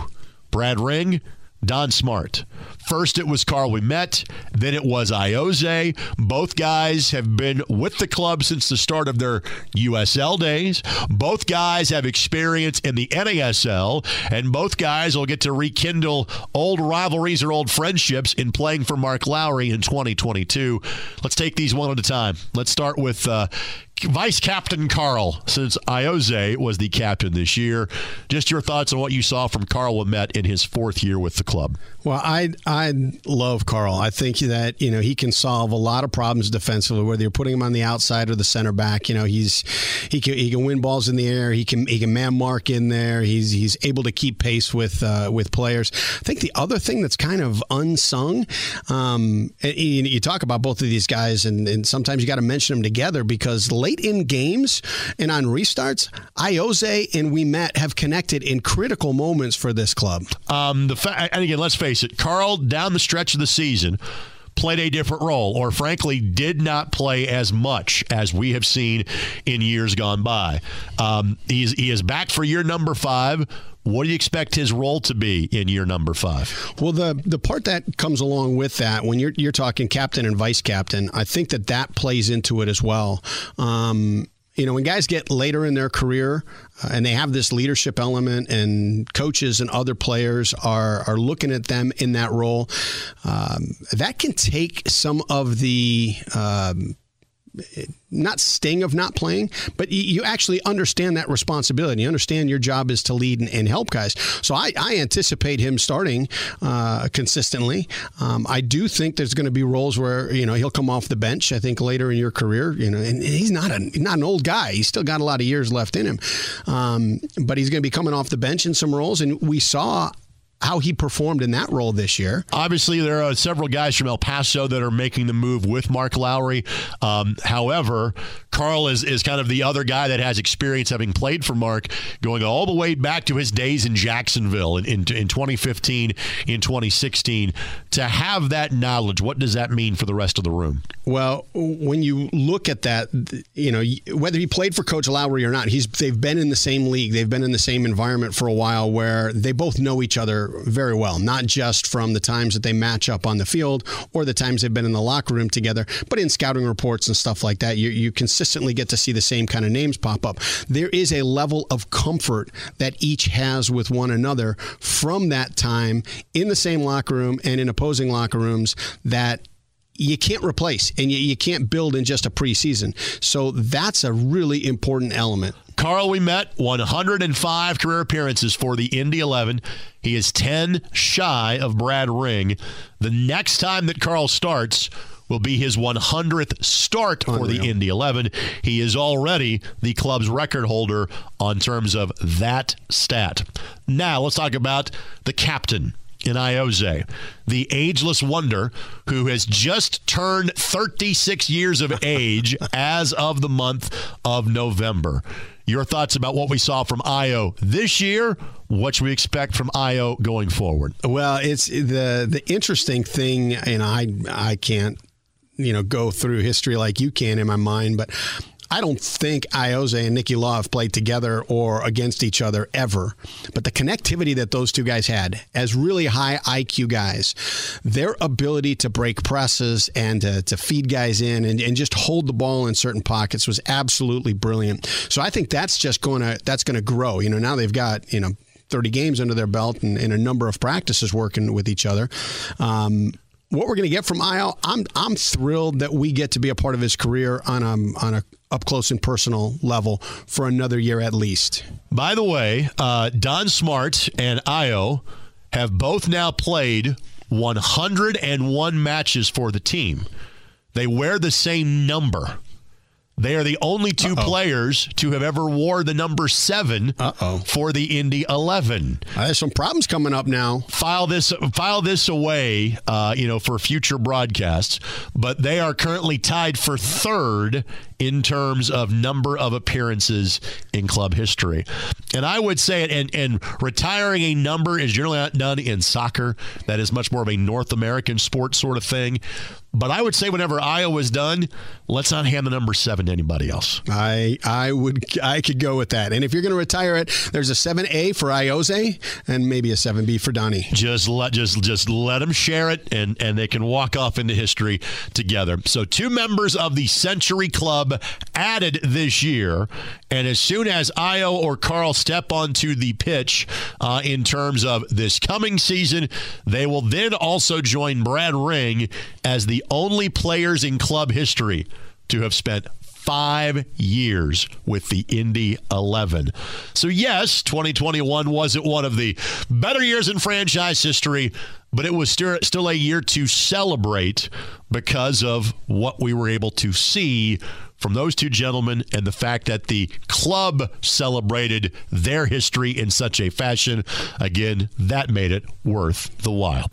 Brad Ring, Don Smart. First it was Karl Ouimette, then it was Ayoze. Both guys have been with the club since the start of their USL days. Both guys have experience in the NASL, and both guys will get to rekindle old rivalries or old friendships in playing for Mark Lowry in 2022. Let's take these one at a time. Let's start with Vice Captain Karl, since Ayoze was the captain this year. Just your thoughts on what you saw from Karl Ouimette in his 4th year with the club. Well, I love Karl. I think that, you know, he can solve a lot of problems defensively, whether you're putting him on the outside or the center back. You know, he can win balls in the air. He can man mark in there. He's able to keep pace with players. I think the other thing that's kind of unsung, you talk about both of these guys, and sometimes you got to mention them together, because late in games and on restarts, Ayoze and Ouimette have connected in critical moments for this club. And again, let's face it, Karl, down the stretch of the season, played a different role, or frankly did not play as much as we have seen in years gone by. He is back for year number 5. What do you expect his role to be in year number 5? Well, the part that comes along with that, when you're talking captain and vice captain, I think that plays into it as well. You know, when guys get later in their career and they have this leadership element, and coaches and other players are looking at them in that role, that can take some of the not sting of not playing, but you actually understand that responsibility. You understand your job is to lead and help guys. So I anticipate him starting consistently. I do think there's going to be roles where, you know, he'll come off the bench, I think, later in your career. You know, and he's not an old guy. He's still got a lot of years left in him. But he's going to be coming off the bench in some roles, and we saw how he performed in that role this year. Obviously, there are several guys from El Paso that are making the move with Mark Lowry. However, Karl is kind of the other guy that has experience, having played for Mark, going all the way back to his days in Jacksonville in 2015, in 2016. To have that knowledge, what does that mean for the rest of the room? Well, when you look at that, you know, whether he played for Coach Lowry or not, they've been in the same league. They've been in the same environment for a while where they both know each other very well, not just from the times that they match up on the field or the times they've been in the locker room together, but in scouting reports and stuff like that, you consistently get to see the same kind of names pop up. There is a level of comfort that each has with one another from that time in the same locker room and in opposing locker rooms that you can't replace, and you can't build in just a preseason. So that's a really important element. Karl Ouimette, 105 career appearances for the Indy 11. He is 10 shy of Brad Ring. The next time that Karl starts will be his 100th start for the Indy 11. He is already the club's record holder on terms of that stat. Now let's talk about the captain in Ayoze, the ageless wonder who has just turned 36 years of age as of the month of November. Your thoughts about what we saw from Io this year, what should we expect from Io going forward? Well, it's the interesting thing, and I can't, you know, go through history like you can in my mind, but I don't think Ayoze and Nicky Law have played together or against each other ever. But the connectivity that those two guys had as really high IQ guys, their ability to break presses and to feed guys in and just hold the ball in certain pockets was absolutely brilliant. So I think that's just going to grow. You know, now they've got, you know, 30 games under their belt and a number of practices working with each other. What we're going to get from Ayo, I'm thrilled that we get to be a part of his career on a up close and personal level for another year at least. By the way, Don Smart and Ayo have both now played 101 matches for the team. They wear the same number. They are the only two players to have ever wore the number 7 for the Indy 11. There's some problems coming up now. File this away, you know, for future broadcasts. But they are currently tied for third in terms of number of appearances in club history. And I would say, and retiring a number is generally not done in soccer. That is much more of a North American sport sort of thing. But I would say whenever Iowa's done, let's not hand the number 7 to anybody else. I could go with that. And if you're going to retire it, there's a 7A for Ayoze and maybe a 7B for Donnie. Just let them share it, and they can walk off into history together. So two members of the Century Club added this year, and as soon as Io or Karl step onto the pitch in terms of this coming season, they will then also join Brad Ring as the only players in club history to have spent 5 years with the Indy 11. So yes, 2021 wasn't one of the better years in franchise history, but it was still a year to celebrate because of what we were able to see from those two gentlemen and the fact that the club celebrated their history in such a fashion. Again, that made it worth the while.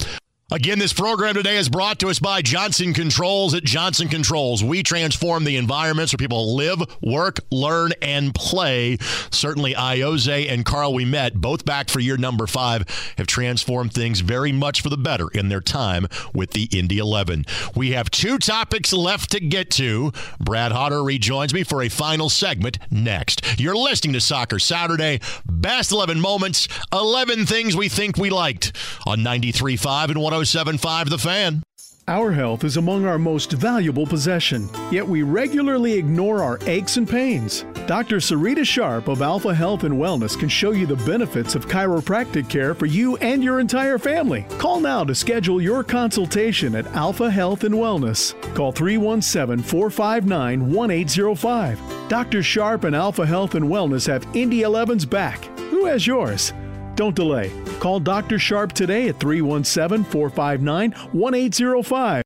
Again, this program today is brought to us by Johnson Controls. At Johnson Controls, we transform the environments where people live, work, learn, and play. Certainly, Ayoze and Karl Ouimette, both back for year number 5, have transformed things very much for the better in their time with the Indy 11. We have 2 topics left to get to. Brad Hodder rejoins me for a final segment next. You're listening to Soccer Saturday, Best 11 Moments, 11 Things We Think We Liked on 93.5 and 107.5 The Fan. Our health is among our most valuable possession, yet we regularly ignore our aches and pains. Dr. Sarita Sharp of Alpha Health and Wellness can show you the benefits of chiropractic care for you and your entire family. Call now to schedule your consultation at Alpha Health and Wellness. Call 317-459-1805. Dr. Sharp and Alpha Health and Wellness have Indy 11's back. Who has yours? Don't delay. Call Dr. Sharp today at 317-459-1805.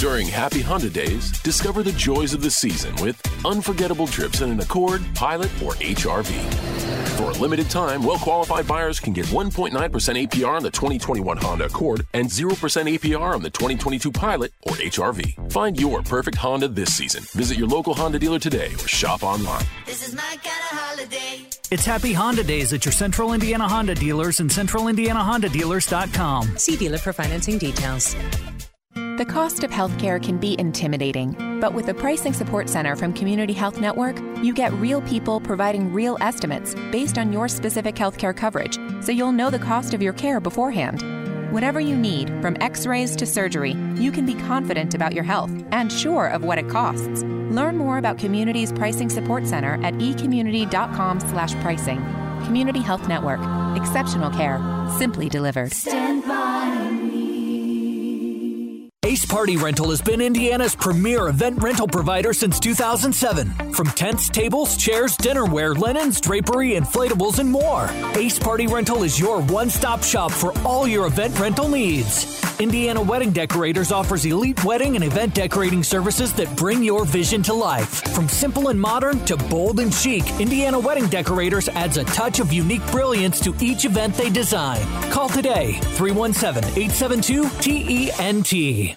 During Happy Honda Days, discover the joys of the season with unforgettable trips in an Accord, Pilot, or HRV. For a limited time, well-qualified buyers can get 1.9% APR on the 2021 Honda Accord and 0% APR on the 2022 Pilot or HRV. Find your perfect Honda this season. Visit your local Honda dealer today or shop online. This is my kind of holiday. It's Happy Honda Days at your Central Indiana Honda dealers and centralindianahondadealers.com. See dealer for financing details. The cost of healthcare can be intimidating, but with the Pricing Support Center from Community Health Network, you get real people providing real estimates based on your specific healthcare coverage, so you'll know the cost of your care beforehand. Whatever you need, from x-rays to surgery, you can be confident about your health and sure of what it costs. Learn more about Community's Pricing Support Center at ecommunity.com/pricing. Community Health Network. Exceptional care. Simply delivered. Stand by me. Ace Party Rental has been Indiana's premier event rental provider since 2007. From tents, tables, chairs, dinnerware, linens, drapery, inflatables, and more. Ace Party Rental is your one-stop shop for all your event rental needs. Indiana Wedding Decorators offers elite wedding and event decorating services that bring your vision to life. From simple and modern to bold and chic, Indiana Wedding Decorators adds a touch of unique brilliance to each event they design. Call today, 317-872-TENT.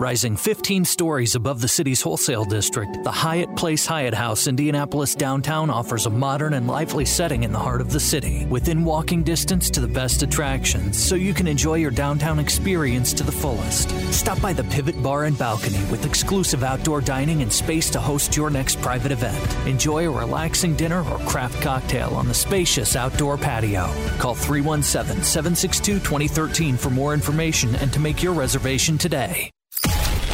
Rising 15 stories above the city's wholesale district, the Hyatt Place Hyatt House Indianapolis downtown offers a modern and lively setting in the heart of the city, within walking distance to the best attractions, so you can enjoy your downtown experience to the fullest. Stop by the Pivot Bar and Balcony with exclusive outdoor dining and space to host your next private event. Enjoy a relaxing dinner or craft cocktail on the spacious outdoor patio. Call 317-762-2013 for more information and to make your reservation today.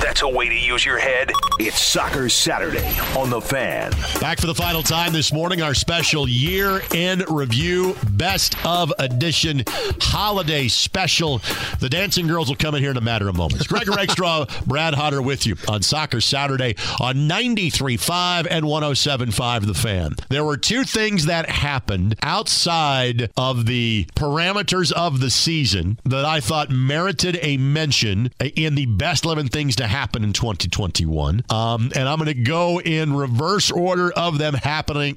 That's a way to use your head. It's Soccer Saturday on The Fan. Back for the final time this morning, our special year-end review, best of edition, holiday special. The Dancing Girls will come in here in a matter of moments. Greg Rakestraw, Brad Hodder with you on Soccer Saturday on 93.5 and 107.5 The Fan. There were two things that happened outside of the parameters of the season that I thought merited a mention in the best 11 things to happen in 2021, and I'm going to go in reverse order of them happening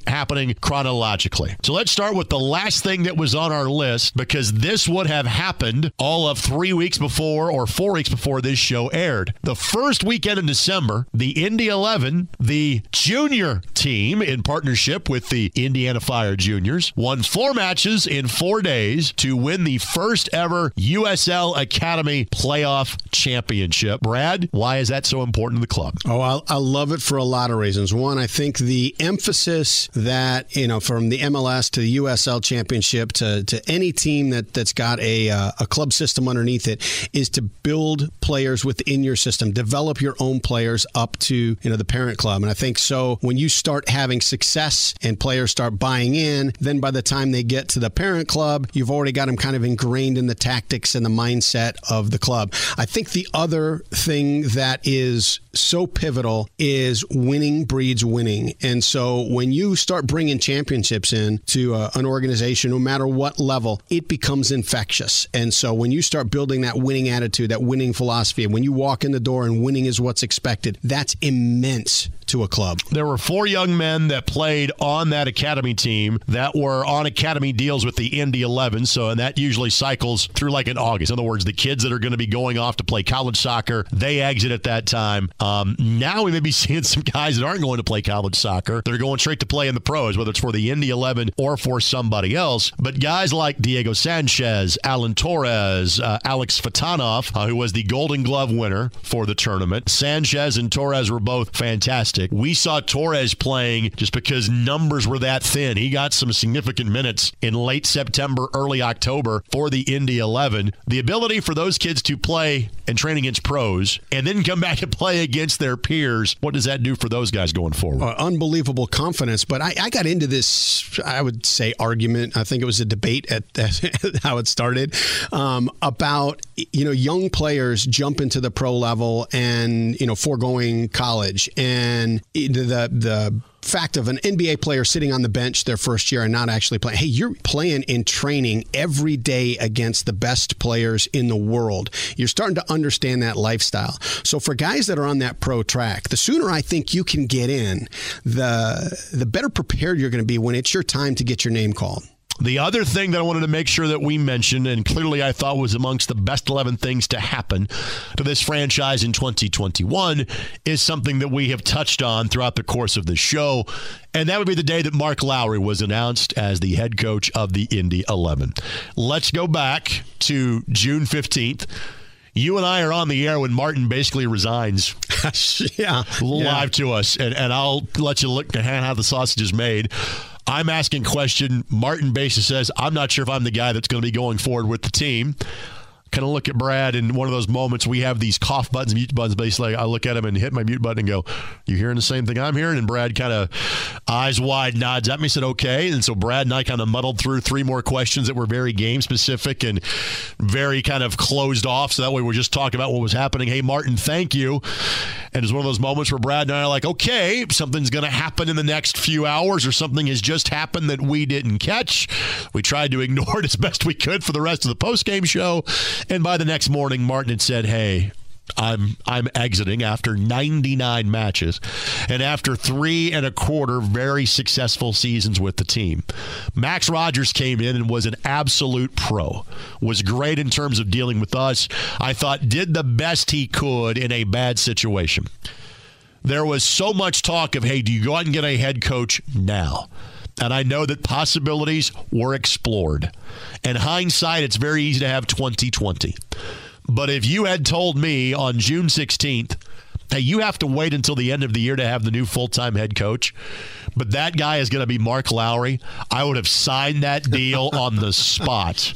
chronologically. So let's start with the last thing that was on our list, because this would have happened all of 3 weeks before or 4 weeks before this show aired. The first weekend in December, the Indy 11, the junior team in partnership with the Indiana Fire Juniors, won 4 matches in 4 days to win the first ever USL Academy Playoff Championship. Brad, why is that so important to the club? Oh, I love it for a lot of reasons. One, I think the emphasis that, from the MLS to the USL Championship to any team that's got a club system underneath it is to build players within your system, develop your own players up to, the parent club. And I think so when you start having success and players start buying in, then by the time they get to the parent club, you've already got them kind of ingrained in the tactics and the mindset of the club. I think the other thing that is so pivotal is winning breeds winning. And so when you start bringing championships in to an organization, no matter what level, it becomes infectious. And so when you start building that winning attitude, that winning philosophy, when you walk in the door and winning is what's expected, that's immense to a club. There were four young men that played on that academy team that were on academy deals with the Indy 11. So, and that usually cycles through like in August. In other words, the kids that are going to be going off to play college soccer, they exit at that time. Now we may be seeing some guys that aren't going to play college soccer. They're going straight to play in the pros, whether it's for the Indy 11 or for somebody else. But guys like Diego Sanchez, Alan Torres, Alex Fatanov, who was the Golden Glove winner for the tournament. Sanchez and Torres were both fantastic. We saw Torres playing just because numbers were that thin. He got some significant minutes in late September, early October for the Indy 11. The ability for those kids to play and train against pros and then come back and play against their peers, what does that do for those guys going forward? Unbelievable confidence. But I got into this, I would say, argument. I think it was a debate at how it started about, you know, young players jump into the pro level and, you know, foregoing college. And the fact of an NBA player sitting on the bench their first year and not actually playing. Hey, you're playing and training every day against the best players in the world. You're starting to understand that lifestyle. So for guys that are on that pro track, the sooner I think you can get in, the better prepared you're going to be when it's your time to get your name called. The other thing that I wanted to make sure that we mentioned, and clearly I thought was amongst the best 11 things to happen to this franchise in 2021, is something that we have touched on throughout the course of the show. And that would be the day that Mark Lowry was announced as the head coach of the Indy 11. Let's go back to June 15th. You and I are on the air when Martin basically resigns live to us. And I'll let you look at how the sausage is made. I'm asking question. Martin basically says, I'm not sure if I'm the guy that's going to be going forward with the team. Kind of look at Brad in one of those moments. We have these cough buttons, mute buttons. Basically, I look at him and hit my mute button and go, you hearing the same thing I'm hearing? And Brad kind of eyes wide nods at me, said, okay. And so Brad and I kind of muddled through three more questions that were very game specific and very kind of closed off. So that way we're just talking about what was happening. Hey, Martin, thank you. And it's one of those moments where Brad and I are like, okay, something's going to happen in the next few hours or something has just happened that we didn't catch. We tried to ignore it as best we could for the rest of the postgame show. And by the next morning, Martin had said, hey, I'm exiting after 99 matches and after 3 1/4 very successful seasons with the team. Max Rogers came in and was an absolute pro, was great in terms of dealing with us. I thought did the best he could in a bad situation. There was so much talk of, hey, do you go out and get a head coach now? And I know that possibilities were explored. In hindsight, it's very easy to have 2020. But if you had told me on June 16th, hey, you have to wait until the end of the year to have the new full-time head coach, but that guy is going to be Mark Lowry, I would have signed that deal on the spot.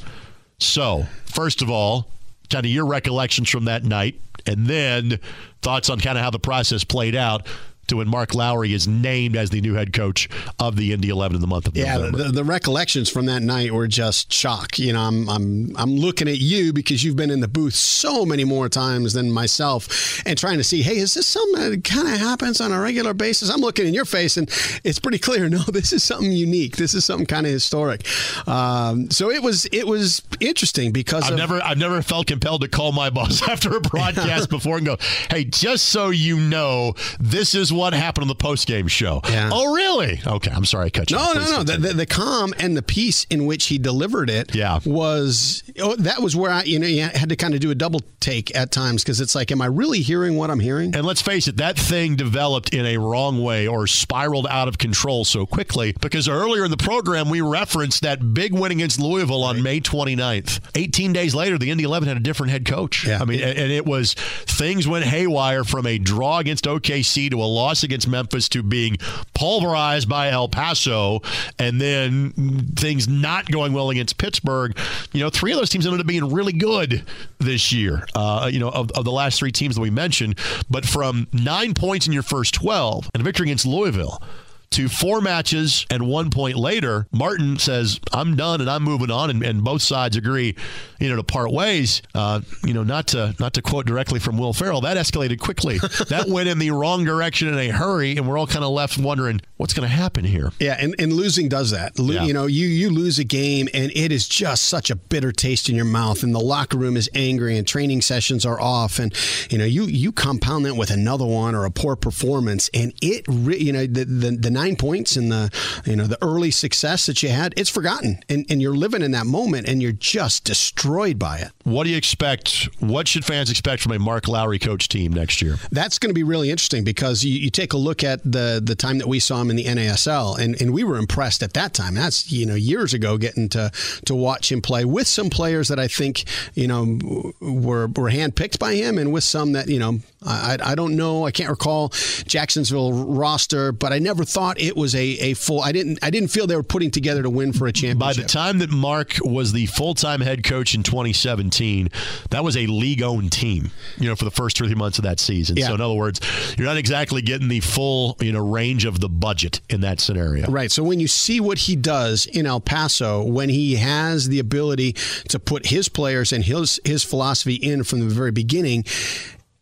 So, first of all, kind of your recollections from that night, and then thoughts on kind of how the process played out to when Mark Lowry is named as the new head coach of the Indy 11 in the month of November. The recollections from that night were just shock. You know, I'm looking at you because you've been in the booth so many more times than myself and trying to see, hey, is this something that kind of happens on a regular basis? I'm looking in your face and it's pretty clear, no, this is something unique. This is something kind of historic. So it was interesting because I've never felt compelled to call my boss after a broadcast before and go, hey, just so you know, this is what happened on the post-game show. Yeah. Oh, really? Okay, I'm sorry I cut you off. No. The calm and the peace in which he delivered it was... Oh, that was where you had to kind of do a double take at times because it's like, am I really hearing what I'm hearing? And let's face it, that thing developed in a wrong way or spiraled out of control so quickly because earlier in the program, we referenced that big win against Louisville on May 29th. 18 days later, the Indy 11 had a different head coach. Yeah. I mean, and it was... Things went haywire from a draw against OKC to a loss against Memphis to being pulverized by El Paso, and then things not going well against Pittsburgh. You know, three of those teams ended up being really good this year, of the last three teams that we mentioned. But from 9 points in your first 12 and a victory against Louisville to four matches and 1 point later, Martin says, I'm done and I'm moving on. And both sides agree, to part ways. Not to quote directly from Will Ferrell, that escalated quickly. That went in the wrong direction in a hurry. And we're all kind of left wondering what's going to happen here. Yeah. And losing does that. Yeah. You lose a game and it is just such a bitter taste in your mouth. And the locker room is angry and training sessions are off. And, you compound that with another one or a poor performance. And the 9 points and the early success that you had, it's forgotten. And you're living in that moment and you're just destroyed by it. What do you expect? What should fans expect from a Mark Lowry coach team next year? That's going to be really interesting because you take a look at the time that we saw him in the NASL and we were impressed at that time. That's, years ago, getting to watch him play with some players that I think, were handpicked by him and with some that, I don't know. I can't recall Jacksonville roster, but I never thought it was a full. I didn't feel they were putting together to win for a championship. By the time that Mark was the full-time head coach in 2017, that was a league-owned team. For the first 3 months of that season. Yeah. So in other words, you're not exactly getting the full range of the budget in that scenario. Right. So when you see what he does in El Paso, when he has the ability to put his players and his philosophy in from the very beginning.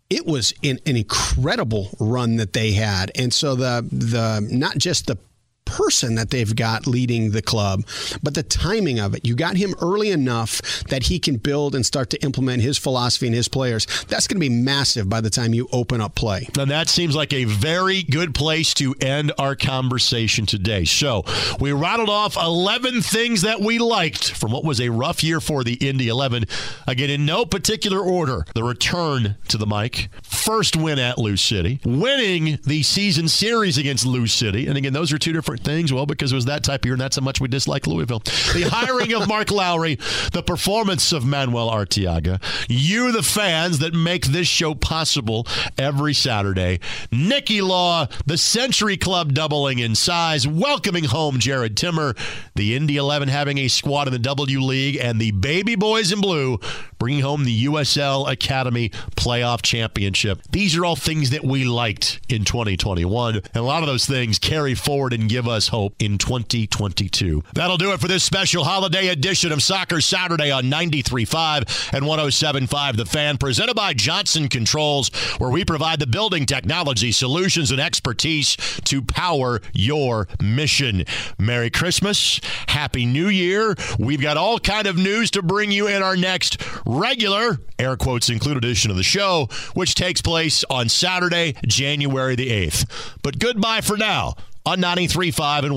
It was an incredible run that they had. And so the not just the person that they've got leading the club, but the timing of it. You got him early enough that he can build and start to implement his philosophy and his players. That's going to be massive by the time you open up play. And that seems like a very good place to end our conversation today. So we rattled off 11 things that we liked from what was a rough year for the Indy 11. Again, in no particular order, the return to the mic, first win at Lou City, winning the season series against Lou City. And again, those are two different things, because it was that type of year, and that's how much we dislike Louisville. The hiring of Mark Lowry, the performance of Manuel Arteaga, you, the fans that make this show possible every Saturday, Nicky Law, the Century Club doubling in size, welcoming home Jared Timmer, the Indy 11 having a squad in the W League, and the Baby Boys in Blue bringing home the USL Academy Playoff Championship. These are all things that we liked in 2021, and a lot of those things carry forward and give us hope in 2022. That'll do it for this special holiday edition of Soccer Saturday on 93.5 and 107.5 The Fan, presented by Johnson Controls, where we provide the building technology, solutions, and expertise to power your mission. Merry Christmas. Happy New Year. We've got all kind of news to bring you in our next regular, air quotes included, edition of the show, which takes place on Saturday, January the 8th. But goodbye for now. On 93.5 and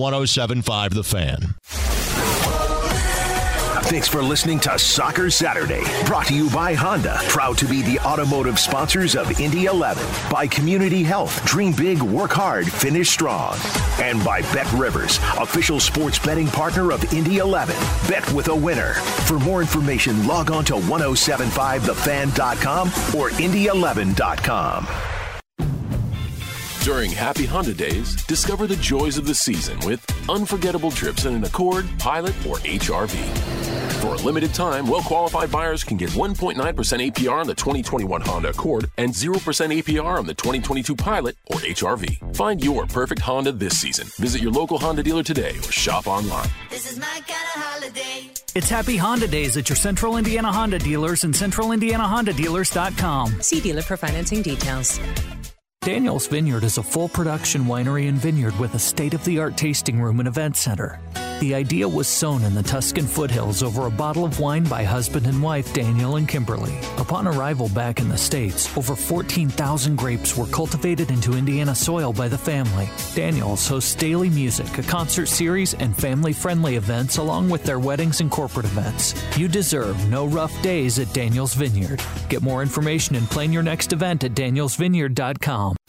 107.5 The Fan. Thanks for listening to Soccer Saturday, brought to you by Honda, proud to be the automotive sponsors of Indy 11, by Community Health, dream big, work hard, finish strong, and by Bet Rivers, official sports betting partner of Indy 11. Bet with a winner. For more information, log on to 1075thefan.com or indy11.com. During Happy Honda Days, discover the joys of the season with unforgettable trips in an Accord, Pilot, or HRV. For a limited time, well-qualified buyers can get 1.9% APR on the 2021 Honda Accord and 0% APR on the 2022 Pilot or HRV. Find your perfect Honda this season. Visit your local Honda dealer today or shop online. This is my kind of holiday. It's Happy Honda Days at your Central Indiana Honda dealers and centralindianaHondaDealers.com. See dealer for financing details. Daniel's Vineyard is a full-production winery and vineyard with a state-of-the-art tasting room and event center. The idea was sown in the Tuscan foothills over a bottle of wine by husband and wife Daniel and Kimberly. Upon arrival back in the States, over 14,000 grapes were cultivated into Indiana soil by the family. Daniel's hosts daily music, a concert series, and family-friendly events along with their weddings and corporate events. You deserve no rough days at Daniel's Vineyard. Get more information and plan your next event at danielsvineyard.com.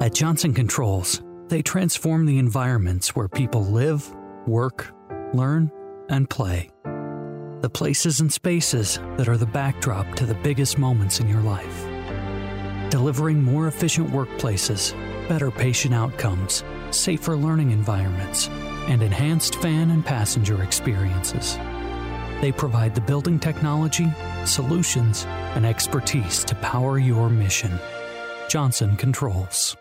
At Johnson Controls, They transform the environments where people live, work, learn, and play. The places and spaces that are the backdrop to the biggest moments in your life. Delivering more efficient workplaces, better patient outcomes, safer learning environments, and enhanced fan and passenger experiences. They provide the building technology, solutions, and expertise to power your mission. Johnson Controls.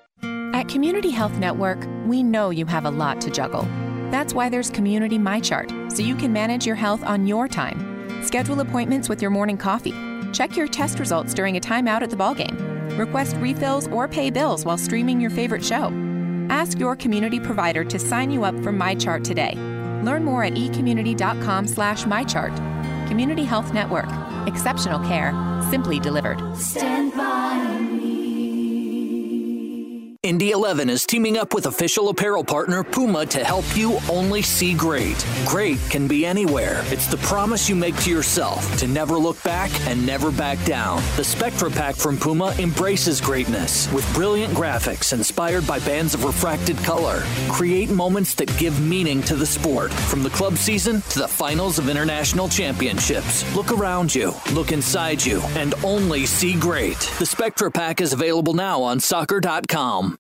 At Community Health Network, we know you have a lot to juggle. That's why there's Community MyChart, so you can manage your health on your time. Schedule appointments with your morning coffee. Check your test results during a timeout at the ballgame. Request refills or pay bills while streaming your favorite show. Ask your community provider to sign you up for MyChart today. Learn more at ecommunity.com/mychart. Community Health Network. Exceptional care. Simply delivered. Stand by me. Indy 11 is teaming up with official apparel partner Puma to help you only see great. Great can be anywhere. It's the promise you make to yourself to never look back and never back down. The Spectra Pack from Puma embraces greatness with brilliant graphics inspired by bands of refracted color. Create moments that give meaning to the sport, from the club season to the finals of international championships. Look around you, look inside you, and only see great. The Spectra Pack is available now on soccer.com.